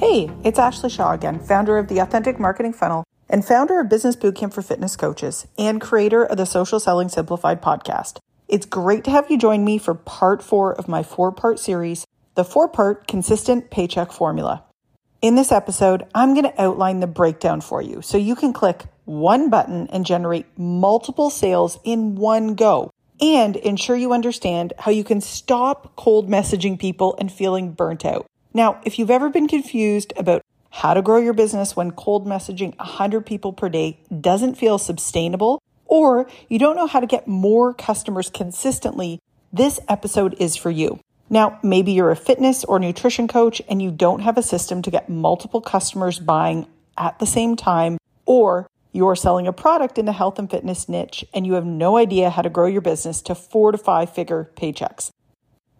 Hey, it's Ashley Shaw again, founder of the Authentic Marketing Funnel and founder of Business Bootcamp for Fitness Coaches and creator of the Social Selling Simplified podcast. It's great to have you join me for part 4 of my 4-part series, the 4-part Consistent Paycheck Formula. In this episode, I'm going to outline the breakdown for you so you can click one button and generate multiple sales in one go, and ensure you understand how you can stop cold messaging people and feeling burnt out. Now, if you've ever been confused about how to grow your business when cold messaging 100 people per day doesn't feel sustainable, or you don't know how to get more customers consistently, this episode is for you. Now, maybe you're a fitness or nutrition coach and you don't have a system to get multiple customers buying at the same time, or you're selling a product in the health and fitness niche and you have no idea how to grow your business to 4 to 5 figure paychecks.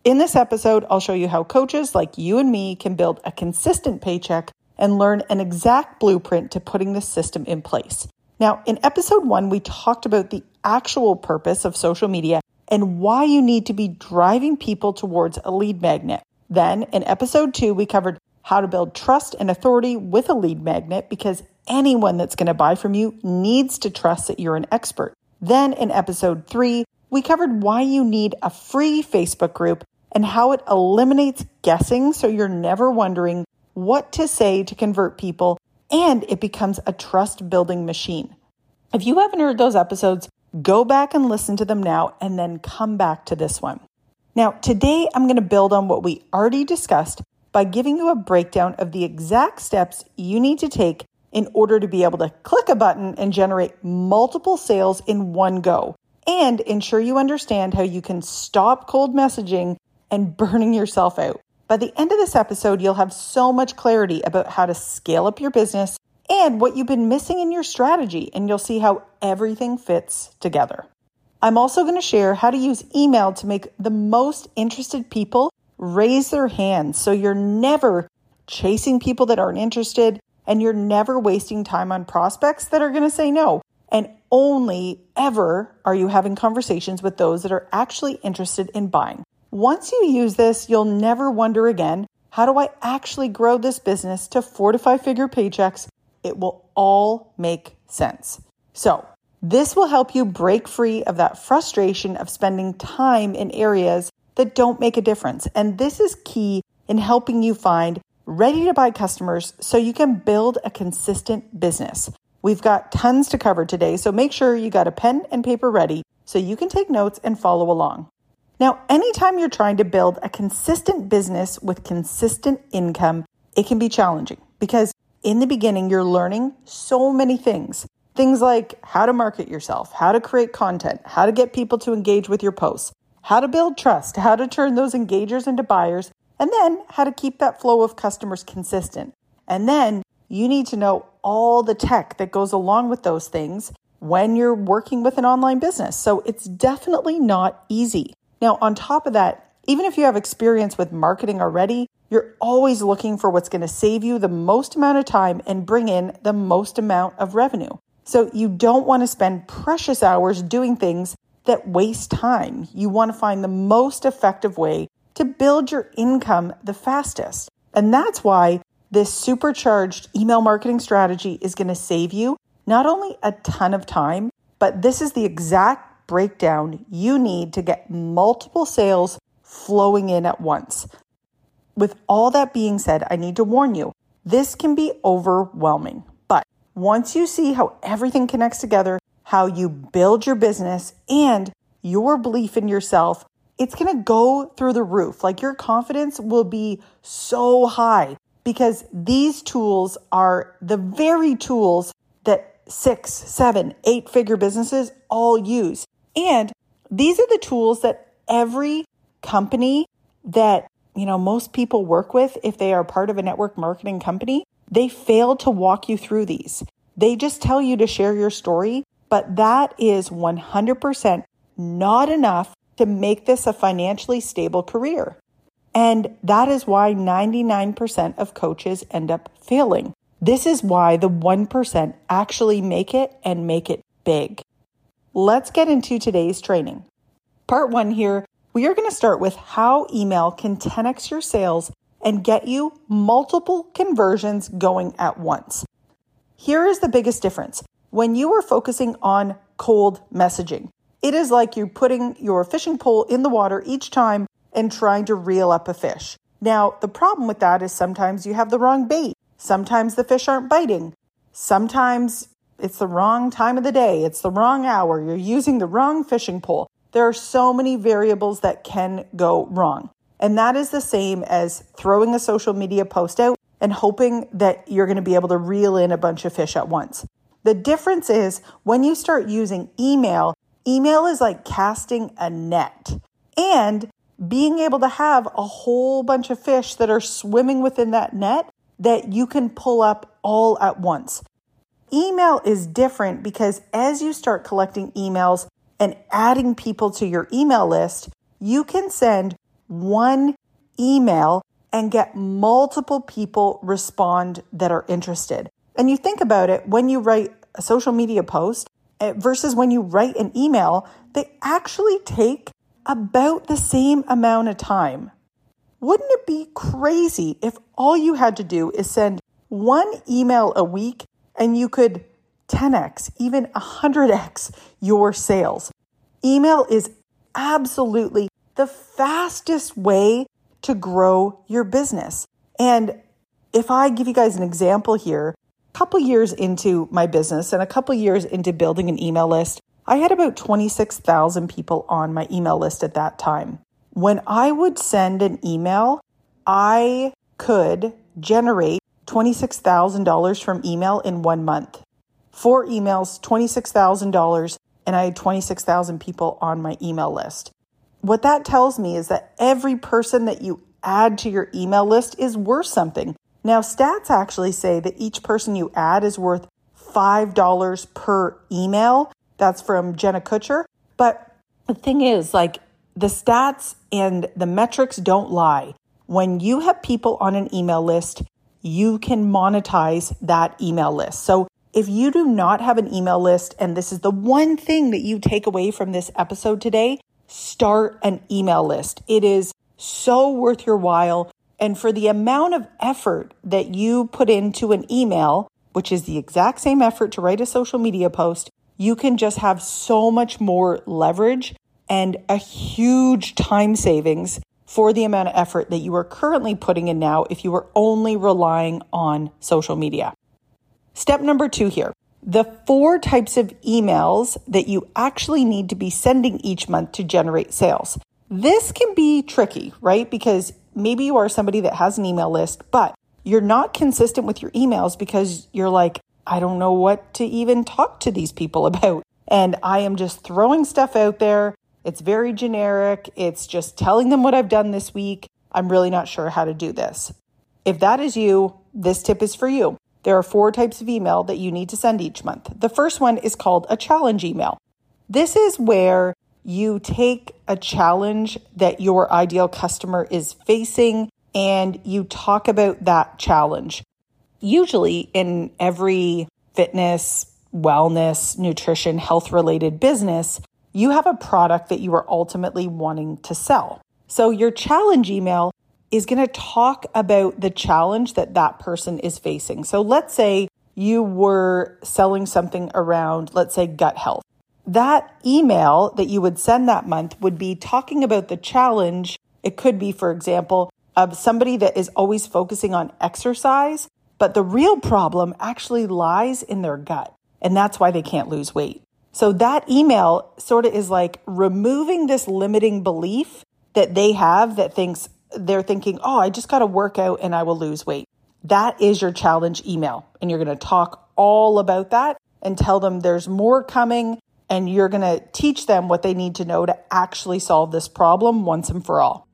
In this episode, I'll show you how coaches like you and me can build a consistent paycheck and learn an exact blueprint to putting this system in place. Now, in episode 1, we talked about the actual purpose of social media and why you need to be driving people towards a lead magnet. Then in episode 2, we covered how to build trust and authority with a lead magnet, because anyone that's going to buy from you needs to trust that you're an expert. Then in episode 3, we covered why you need a free Facebook group and how it eliminates guessing, so you're never wondering what to say to convert people, and it becomes a trust-building machine. If you haven't heard those episodes, go back and listen to them now and then come back to this one. Now, today I'm going to build on what we already discussed by giving you a breakdown of the exact steps you need to take in order to be able to click a button and generate multiple sales in one go, and ensure you understand how you can stop cold messaging and burning yourself out. By the end of this episode, you'll have so much clarity about how to scale up your business and what you've been missing in your strategy, and you'll see how everything fits together. I'm also going to share how to use email to make the most interested people raise their hands, so you're never chasing people that aren't interested, and you're never wasting time on prospects that are going to say no. And only ever are you having conversations with those that are actually interested in buying. Once you use this, you'll never wonder again, how do I actually grow this business to 4 to 5 figure paychecks? It will all make sense. So this will help you break free of that frustration of spending time in areas that don't make a difference. And this is key in helping you find ready to buy customers so you can build a consistent business. We've got tons to cover today, so make sure you got a pen and paper ready so you can take notes and follow along. Now, anytime you're trying to build a consistent business with consistent income, it can be challenging, because in the beginning, you're learning so many things like how to market yourself, how to create content, how to get people to engage with your posts, how to build trust, how to turn those engagers into buyers, and then how to keep that flow of customers consistent. And then you need to know all the tech that goes along with those things when you're working with an online business. So it's definitely not easy. Now, on top of that, even if you have experience with marketing already, you're always looking for what's going to save you the most amount of time and bring in the most amount of revenue. So you don't want to spend precious hours doing things that waste time. You want to find the most effective way to build your income the fastest. And that's why this supercharged email marketing strategy is going to save you not only a ton of time, but this is the exact breakdown you need to get multiple sales flowing in at once. With all that being said, I need to warn you, this can be overwhelming, but Once you see how everything connects together, how you build your business and your belief in yourself, it's going to go through the roof. Like, your confidence will be so high because these tools are the very tools that 6, 7, 8-figure businesses all use. And these are the tools that every company that, you know, most people work with, if they are part of a network marketing company, they fail to walk you through these. They just tell you to share your story, but that is 100% not enough to make this a financially stable career. And that is why 99% of coaches end up failing. This is why the 1% actually make it and make it big. Let's get into today's training. Part 1 here, we are going to start with how email can 10x your sales and get you multiple conversions going at once. Here is the biggest difference. When you are focusing on cold messaging, it is like you're putting your fishing pole in the water each time and trying to reel up a fish. Now, the problem with that is sometimes you have the wrong bait. Sometimes the fish aren't biting. Sometimes it's the wrong time of the day. It's the wrong hour. You're using the wrong fishing pole. There are so many variables that can go wrong. And that is the same as throwing a social media post out and hoping that you're going to be able to reel in a bunch of fish at once. The difference is when you start using email, email is like casting a net and being able to have a whole bunch of fish that are swimming within that net that you can pull up all at once. Email is different because as you start collecting emails and adding people to your email list, you can send one email and get multiple people respond that are interested. And you think about it, when you write a social media post versus when you write an email, they actually take about the same amount of time. Wouldn't it be crazy if all you had to do is send one email a week and you could 10x, even 100x your sales? Email is absolutely the fastest way to grow your business. And if I give you guys an example here, a couple years into my business and a couple years into building an email list, I had about 26,000 people on my email list at that time. When I would send an email, I could generate $26,000 from email in 1 month. 4 emails, $26,000, and I had 26,000 people on my email list. What that tells me is that every person that you add to your email list is worth something. Now, stats actually say that each person you add is worth $5 per email. That's from Jenna Kutcher. But the thing is, like, the stats and the metrics don't lie. When you have people on an email list, you can monetize that email list. So if you do not have an email list, and this is the one thing that you take away from this episode today, start an email list. It is so worth your while. And for the amount of effort that you put into an email, which is the exact same effort to write a social media post, you can just have so much more leverage and a huge time savings for the amount of effort that you are currently putting in now if you were only relying on social media. Step number 2 here, the 4 types of emails that you actually need to be sending each month to generate sales. This can be tricky, right? Because maybe you are somebody that has an email list, but you're not consistent with your emails because you're like, I don't know what to even talk to these people about. And I am just throwing stuff out there. It's very generic. It's just telling them what I've done this week. I'm really not sure how to do this. If that is you, this tip is for you. There are 4 types of email that you need to send each month. The first one is called a challenge email. This is where you take a challenge that your ideal customer is facing and you talk about that challenge. Usually in every fitness, wellness, nutrition, health-related business, you have a product that you are ultimately wanting to sell. So your challenge email is going to talk about the challenge that that person is facing. So let's say you were selling something around, let's say, gut health. That email that you would send that month would be talking about the challenge. It could be, for example, of somebody that is always focusing on exercise But the real problem actually lies in their gut, and that's why they can't lose weight. So that email sort of is like removing this limiting belief that they have that thinks they're thinking, oh, I just got to work out and I will lose weight. That is your challenge email. And you're going to talk all about that and tell them there's more coming. And you're going to teach them what they need to know to actually solve this problem once and for all.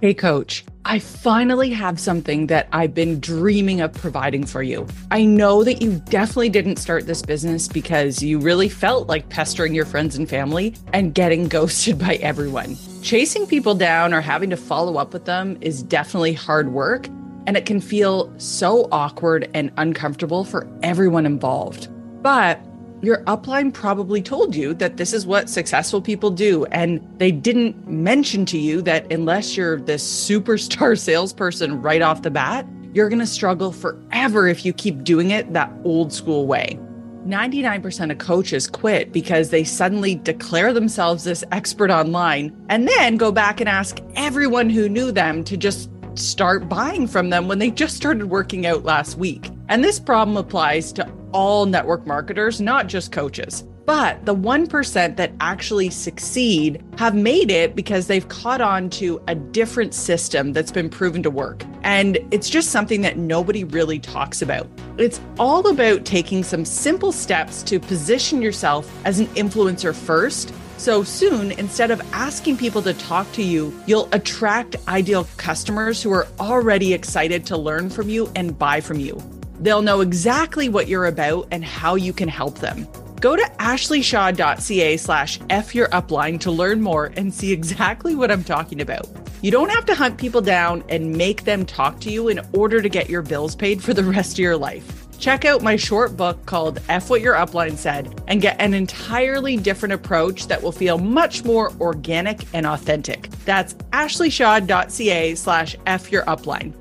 Hey, Coach, I finally have something that I've been dreaming of providing for you. I know that you definitely didn't start this business because you really felt like pestering your friends and family and getting ghosted by everyone. Chasing people down or having to follow up with them is definitely hard work, and it can feel so awkward and uncomfortable for everyone involved. But your upline probably told you that this is what successful people do. And they didn't mention to you that unless you're this superstar salesperson right off the bat, you're going to struggle forever if you keep doing it that old school way. 99% of coaches quit because they suddenly declare themselves this expert online and then go back and ask everyone who knew them to just start buying from them when they just started working out last week. And this problem applies to all network marketers, not just coaches. But the 1% that actually succeed have made it because they've caught on to a different system that's been proven to work. And it's just something that nobody really talks about. It's all about taking some simple steps to position yourself as an influencer first. So soon, instead of asking people to talk to you, you'll attract ideal customers who are already excited to learn from you and buy from you. They'll know exactly what you're about and how you can help them. Go to ashleyshaw.ca/fyourupline to learn more and see exactly what I'm talking about. You don't have to hunt people down and make them talk to you in order to get your bills paid for the rest of your life. Check out my short book called F What Your Upline Said and get an entirely different approach that will feel much more organic and authentic. That's ashleyshaw.ca/fyourupline.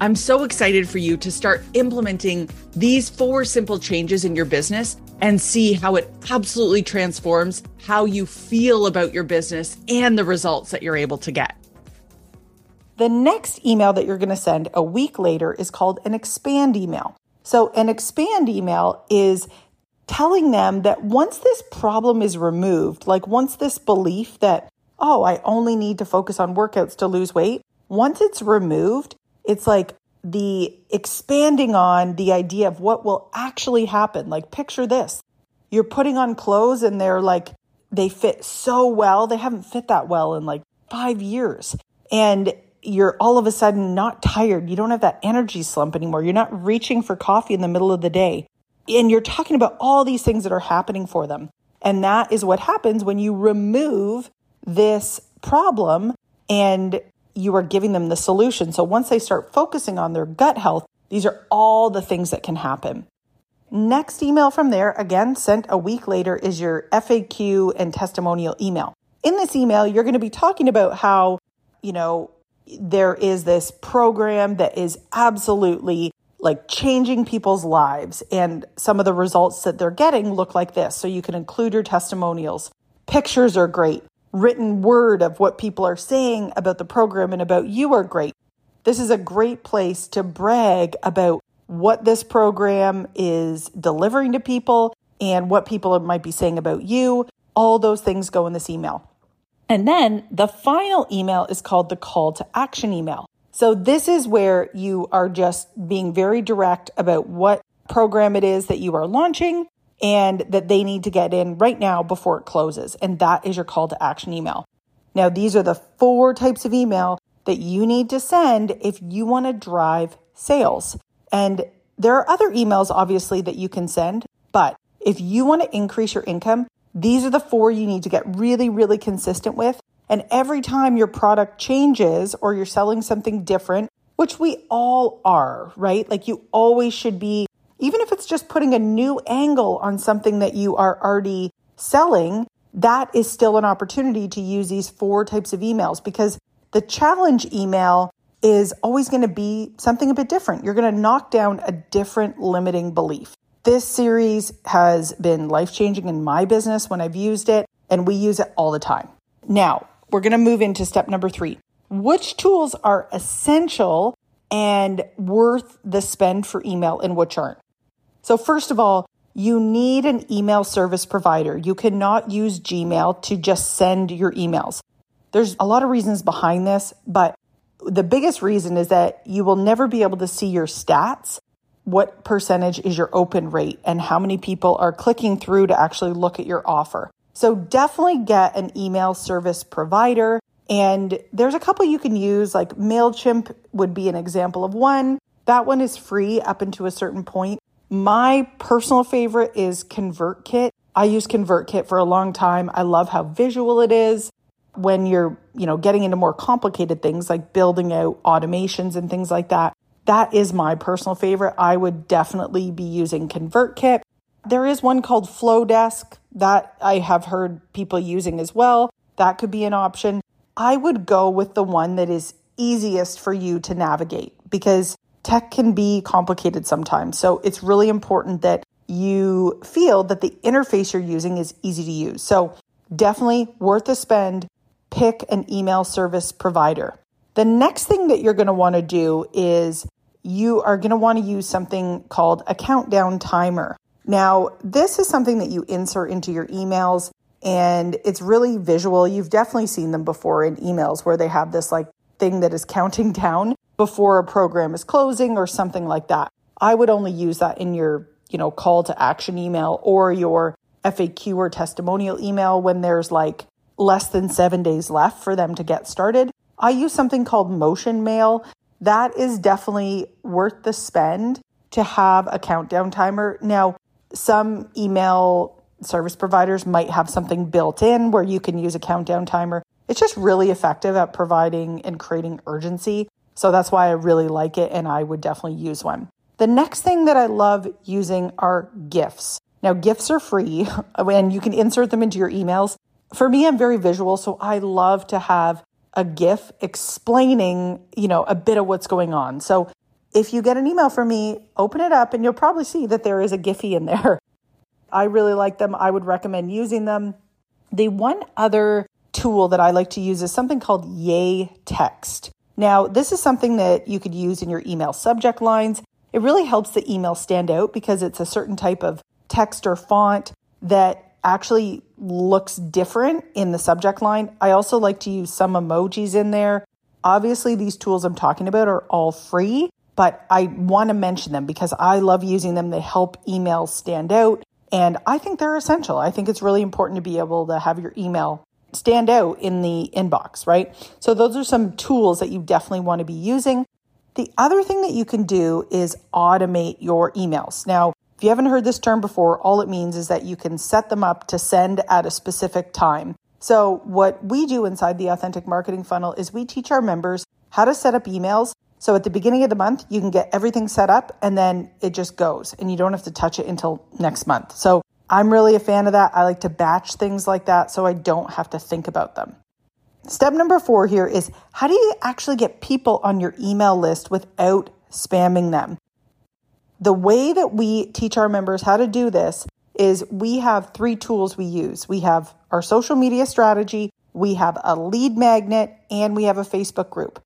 I'm so excited for you to start implementing these 4 simple changes in your business and see how it absolutely transforms how you feel about your business and the results that you're able to get. The next email that you're going to send a week later is called an expand email. So an expand email is telling them that once this problem is removed, like once this belief that, oh, I only need to focus on workouts to lose weight, once it's removed, it's like the expanding on the idea of what will actually happen. Like, picture this. You're putting on clothes and they're like, they fit so well. They haven't fit that well in like 5 years. And you're all of a sudden not tired. You don't have that energy slump anymore. You're not reaching for coffee in the middle of the day. And you're talking about all these things that are happening for them. And that is what happens when you remove this problem and you are giving them the solution. So once they start focusing on their gut health, these are all the things that can happen. Next email from there, again, sent a week later, is your FAQ and testimonial email. In this email, you're going to be talking about how, there is this program that is absolutely like changing people's lives. And some of the results that they're getting look like this. So you can include your testimonials. Pictures are great. Written word of what people are saying about the program and about you are great. This is a great place to brag about what this program is delivering to people and what people might be saying about you. All those things go in this email. And then the final email is called the call to action email. So this is where you are just being very direct about what program it is that you are launching and that they need to get in right now before it closes. And that is your call to action email. Now, these are the 4 types of email that you need to send if you want to drive sales. And there are other emails, obviously, that you can send. But if you want to increase your income, these are the 4 you need to get really, really consistent with. And every time your product changes or you're selling something different, which we all are, right? Like, you always should be, even if it's just putting a new angle on something that you are already selling, that is still an opportunity to use these 4 types of emails, because the challenge email is always going to be something a bit different. You're going to knock down a different limiting belief. This series has been life-changing in my business when I've used it, and we use it all the time. Now, we're going to move into step number 3, which tools are essential and worth the spend for email and which aren't. So first of all, you need an email service provider. You cannot use Gmail to just send your emails. There's a lot of reasons behind this, but the biggest reason is that you will never be able to see your stats. What percentage is your open rate and how many people are clicking through to actually look at your offer? So definitely get an email service provider. And there's a couple you can use, like MailChimp would be an example of one. That one is free up until a certain point. My personal favorite is ConvertKit. I used ConvertKit for a long time. I love how visual it is. When you're, getting into more complicated things like building out automations and things like that, that is my personal favorite. I would definitely be using ConvertKit. There is one called FlowDesk that I have heard people using as well. That could be an option. I would go with the one that is easiest for you to navigate because tech can be complicated sometimes. So it's really important that you feel that the interface you're using is easy to use. So definitely worth the spend. Pick an email service provider. The next thing that you're going to want to do is you are going to want to use something called a countdown timer. Now, this is something that you insert into your emails and it's really visual. You've definitely seen them before in emails where they have this thing that is counting down before a program is closing or something like that. I would only use that in your, call to action email or your FAQ or testimonial email when there's less than 7 days left for them to get started. I use something called MotionMail. That is definitely worth the spend to have a countdown timer. Now, some email service providers might have something built in where you can use a countdown timer. It's just really effective at providing and creating urgency. So that's why I really like it and I would definitely use one. The next thing that I love using are GIFs. Now, GIFs are free and you can insert them into your emails. For me, I'm very visual, so I love to have a GIF explaining, a bit of what's going on. So if you get an email from me, open it up and you'll probably see that there is a Giphy in there. I really like them. I would recommend using them. The one other tool that I like to use is something called Yay Text. Now, this is something that you could use in your email subject lines. It really helps the email stand out because it's a certain type of text or font that actually looks different in the subject line. I also like to use some emojis in there. Obviously, these tools I'm talking about are all free, but I want to mention them because I love using them. They help emails stand out, and I think they're essential. I think it's really important to be able to have your email stand out in the inbox, right? So those are some tools that you definitely want to be using. The other thing that you can do is automate your emails. Now, if you haven't heard this term before, all it means is that you can set them up to send at a specific time. So what we do inside the Authentic Marketing Funnel is we teach our members how to set up emails. So at the beginning of the month, you can get everything set up and then it just goes and you don't have to touch it until next month. So I'm really a fan of that. I like to batch things like that so I don't have to think about them. Step number 4 here is how do you actually get people on your email list without spamming them? The way that we teach our members how to do this is we have 3 tools we use. We have our social media strategy, we have a lead magnet, and we have a Facebook group.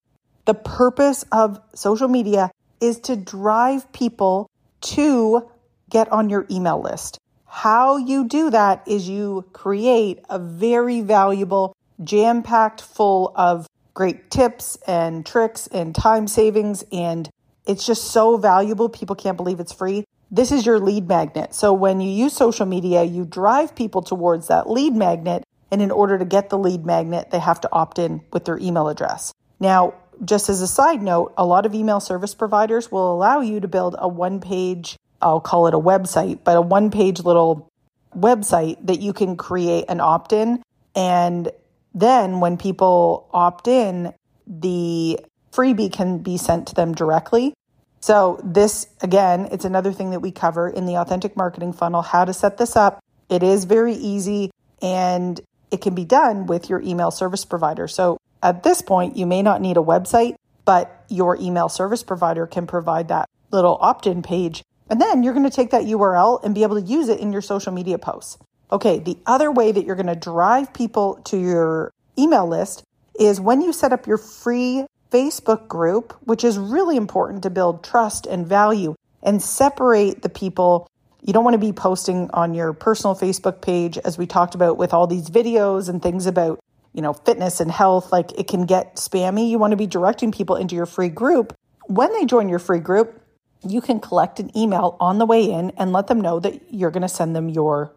The purpose of social media is to drive people to get on your email list. How you do that is you create a very valuable, jam-packed full of great tips and tricks and time savings. And it's just so valuable. People can't believe it's free. This is your lead magnet. So when you use social media, you drive people towards that lead magnet. And in order to get the lead magnet, they have to opt in with their email address. Now, just as a side note, a lot of email service providers will allow you to build a one-page, I'll call it a website, but a one-page little website that you can create an opt-in. And then when people opt in, the freebie can be sent to them directly. So this, again, it's another thing that we cover in the Authentic Marketing Funnel, how to set this up. It is very easy and it can be done with your email service provider. So at this point, you may not need a website, but your email service provider can provide that little opt-in page. And then you're going to take that URL and be able to use it in your social media posts. Okay, the other way that you're going to drive people to your email list is when you set up your free Facebook group, which is really important to build trust and value and separate the people. You don't want to be posting on your personal Facebook page, as we talked about with all these videos and things about, you know, fitness and health, like it can get spammy. You want to be directing people into your free group. When they join your free group, you can collect an email on the way in and let them know that you're going to send them your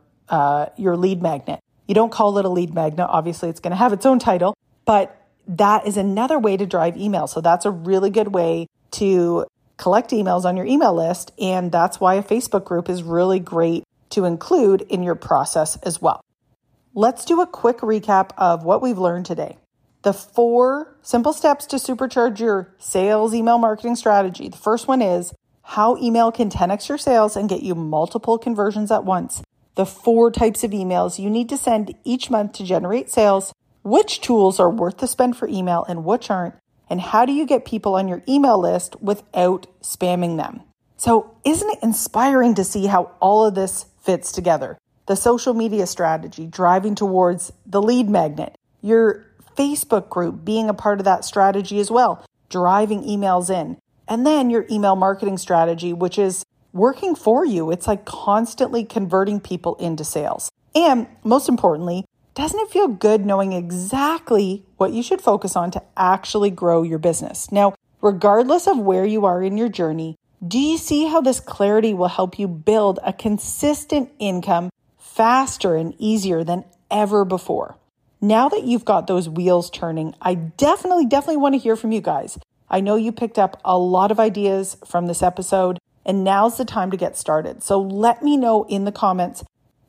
lead magnet. You don't call it a lead magnet. Obviously, it's going to have its own title, but that is another way to drive email. So that's a really good way to collect emails on your email list. And that's why a Facebook group is really great to include in your process as well. Let's do a quick recap of what we've learned today. The 4 simple steps to supercharge your sales email marketing strategy. The first one is how email can 10x your sales and get you multiple conversions at once. The 4 types of emails you need to send each month to generate sales, which tools are worth the spend for email and which aren't, and how do you get people on your email list without spamming them. So isn't it inspiring to see how all of this fits together? The social media strategy, driving towards the lead magnet, your Facebook group being a part of that strategy as well, driving emails in. And then your email marketing strategy, which is working for you. It's like constantly converting people into sales. And most importantly, doesn't it feel good knowing exactly what you should focus on to actually grow your business? Now, regardless of where you are in your journey, do you see how this clarity will help you build a consistent income faster and easier than ever before? Now that you've got those wheels turning, I definitely want to hear from you guys. I know you picked up a lot of ideas from this episode, and now's the time to get started. So let me know in the comments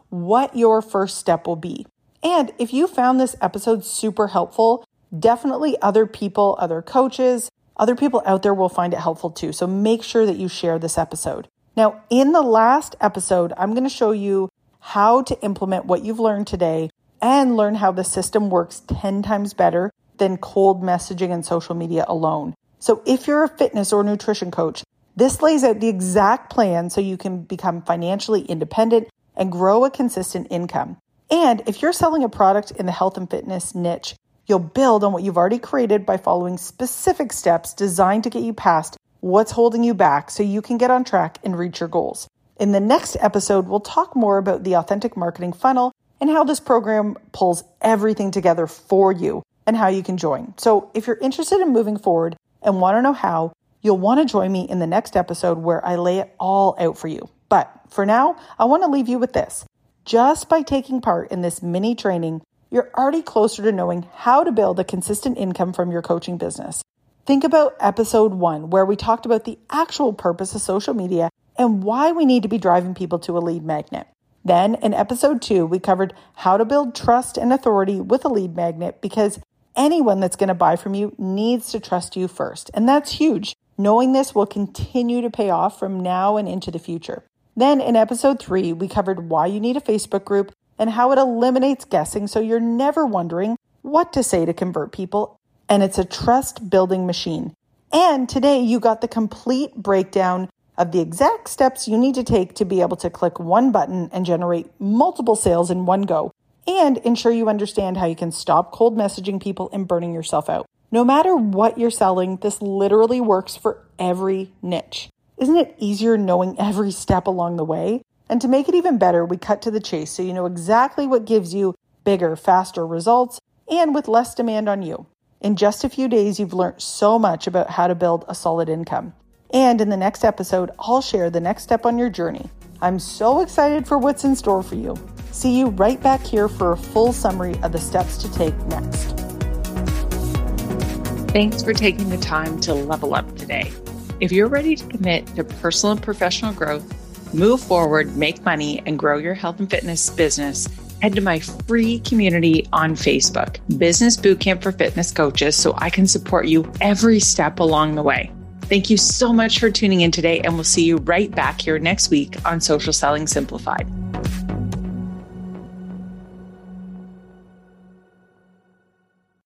what your first step will be. And if you found this episode super helpful, definitely other people, other coaches, other people out there will find it helpful too. So make sure that you share this episode. Now, in the last episode, I'm going to show you how to implement what you've learned today and learn how the system works 10 times better than cold messaging and social media alone. So if you're a fitness or nutrition coach, this lays out the exact plan so you can become financially independent and grow a consistent income. And if you're selling a product in the health and fitness niche, you'll build on what you've already created by following specific steps designed to get you past what's holding you back so you can get on track and reach your goals. In the next episode, we'll talk more about the Authentic Marketing Funnel and how this program pulls everything together for you and how you can join. So if you're interested in moving forward and want to know how, you'll want to join me in the next episode where I lay it all out for you. But for now, I want to leave you with this. Just by taking part in this mini training, you're already closer to knowing how to build a consistent income from your coaching business. Think about episode 1, where we talked about the actual purpose of social media and why we need to be driving people to a lead magnet. Then in episode 2, we covered how to build trust and authority with a lead magnet, because anyone that's going to buy from you needs to trust you first. And that's huge. Knowing this will continue to pay off from now and into the future. Then in episode 3, we covered why you need a Facebook group and how it eliminates guessing so you're never wondering what to say to convert people. And it's a trust building machine. And today you got the complete breakdown of the exact steps you need to take to be able to click one button and generate multiple sales in one go, and ensure you understand how you can stop cold messaging people and burning yourself out. No matter what you're selling, this literally works for every niche. Isn't it easier knowing every step along the way? And to make it even better, we cut to the chase so you know exactly what gives you bigger, faster results and with less demand on you. In just a few days, you've learned so much about how to build a solid income. And in the next episode, I'll share the next step on your journey. I'm so excited for what's in store for you. See you right back here for a full summary of the steps to take next. Thanks for taking the time to level up today. If you're ready to commit to personal and professional growth, move forward, make money, and grow your health and fitness business, head to my free community on Facebook, Business Bootcamp for Fitness Coaches, so I can support you every step along the way. Thank you so much for tuning in today, and we'll see you right back here next week on Social Selling Simplified.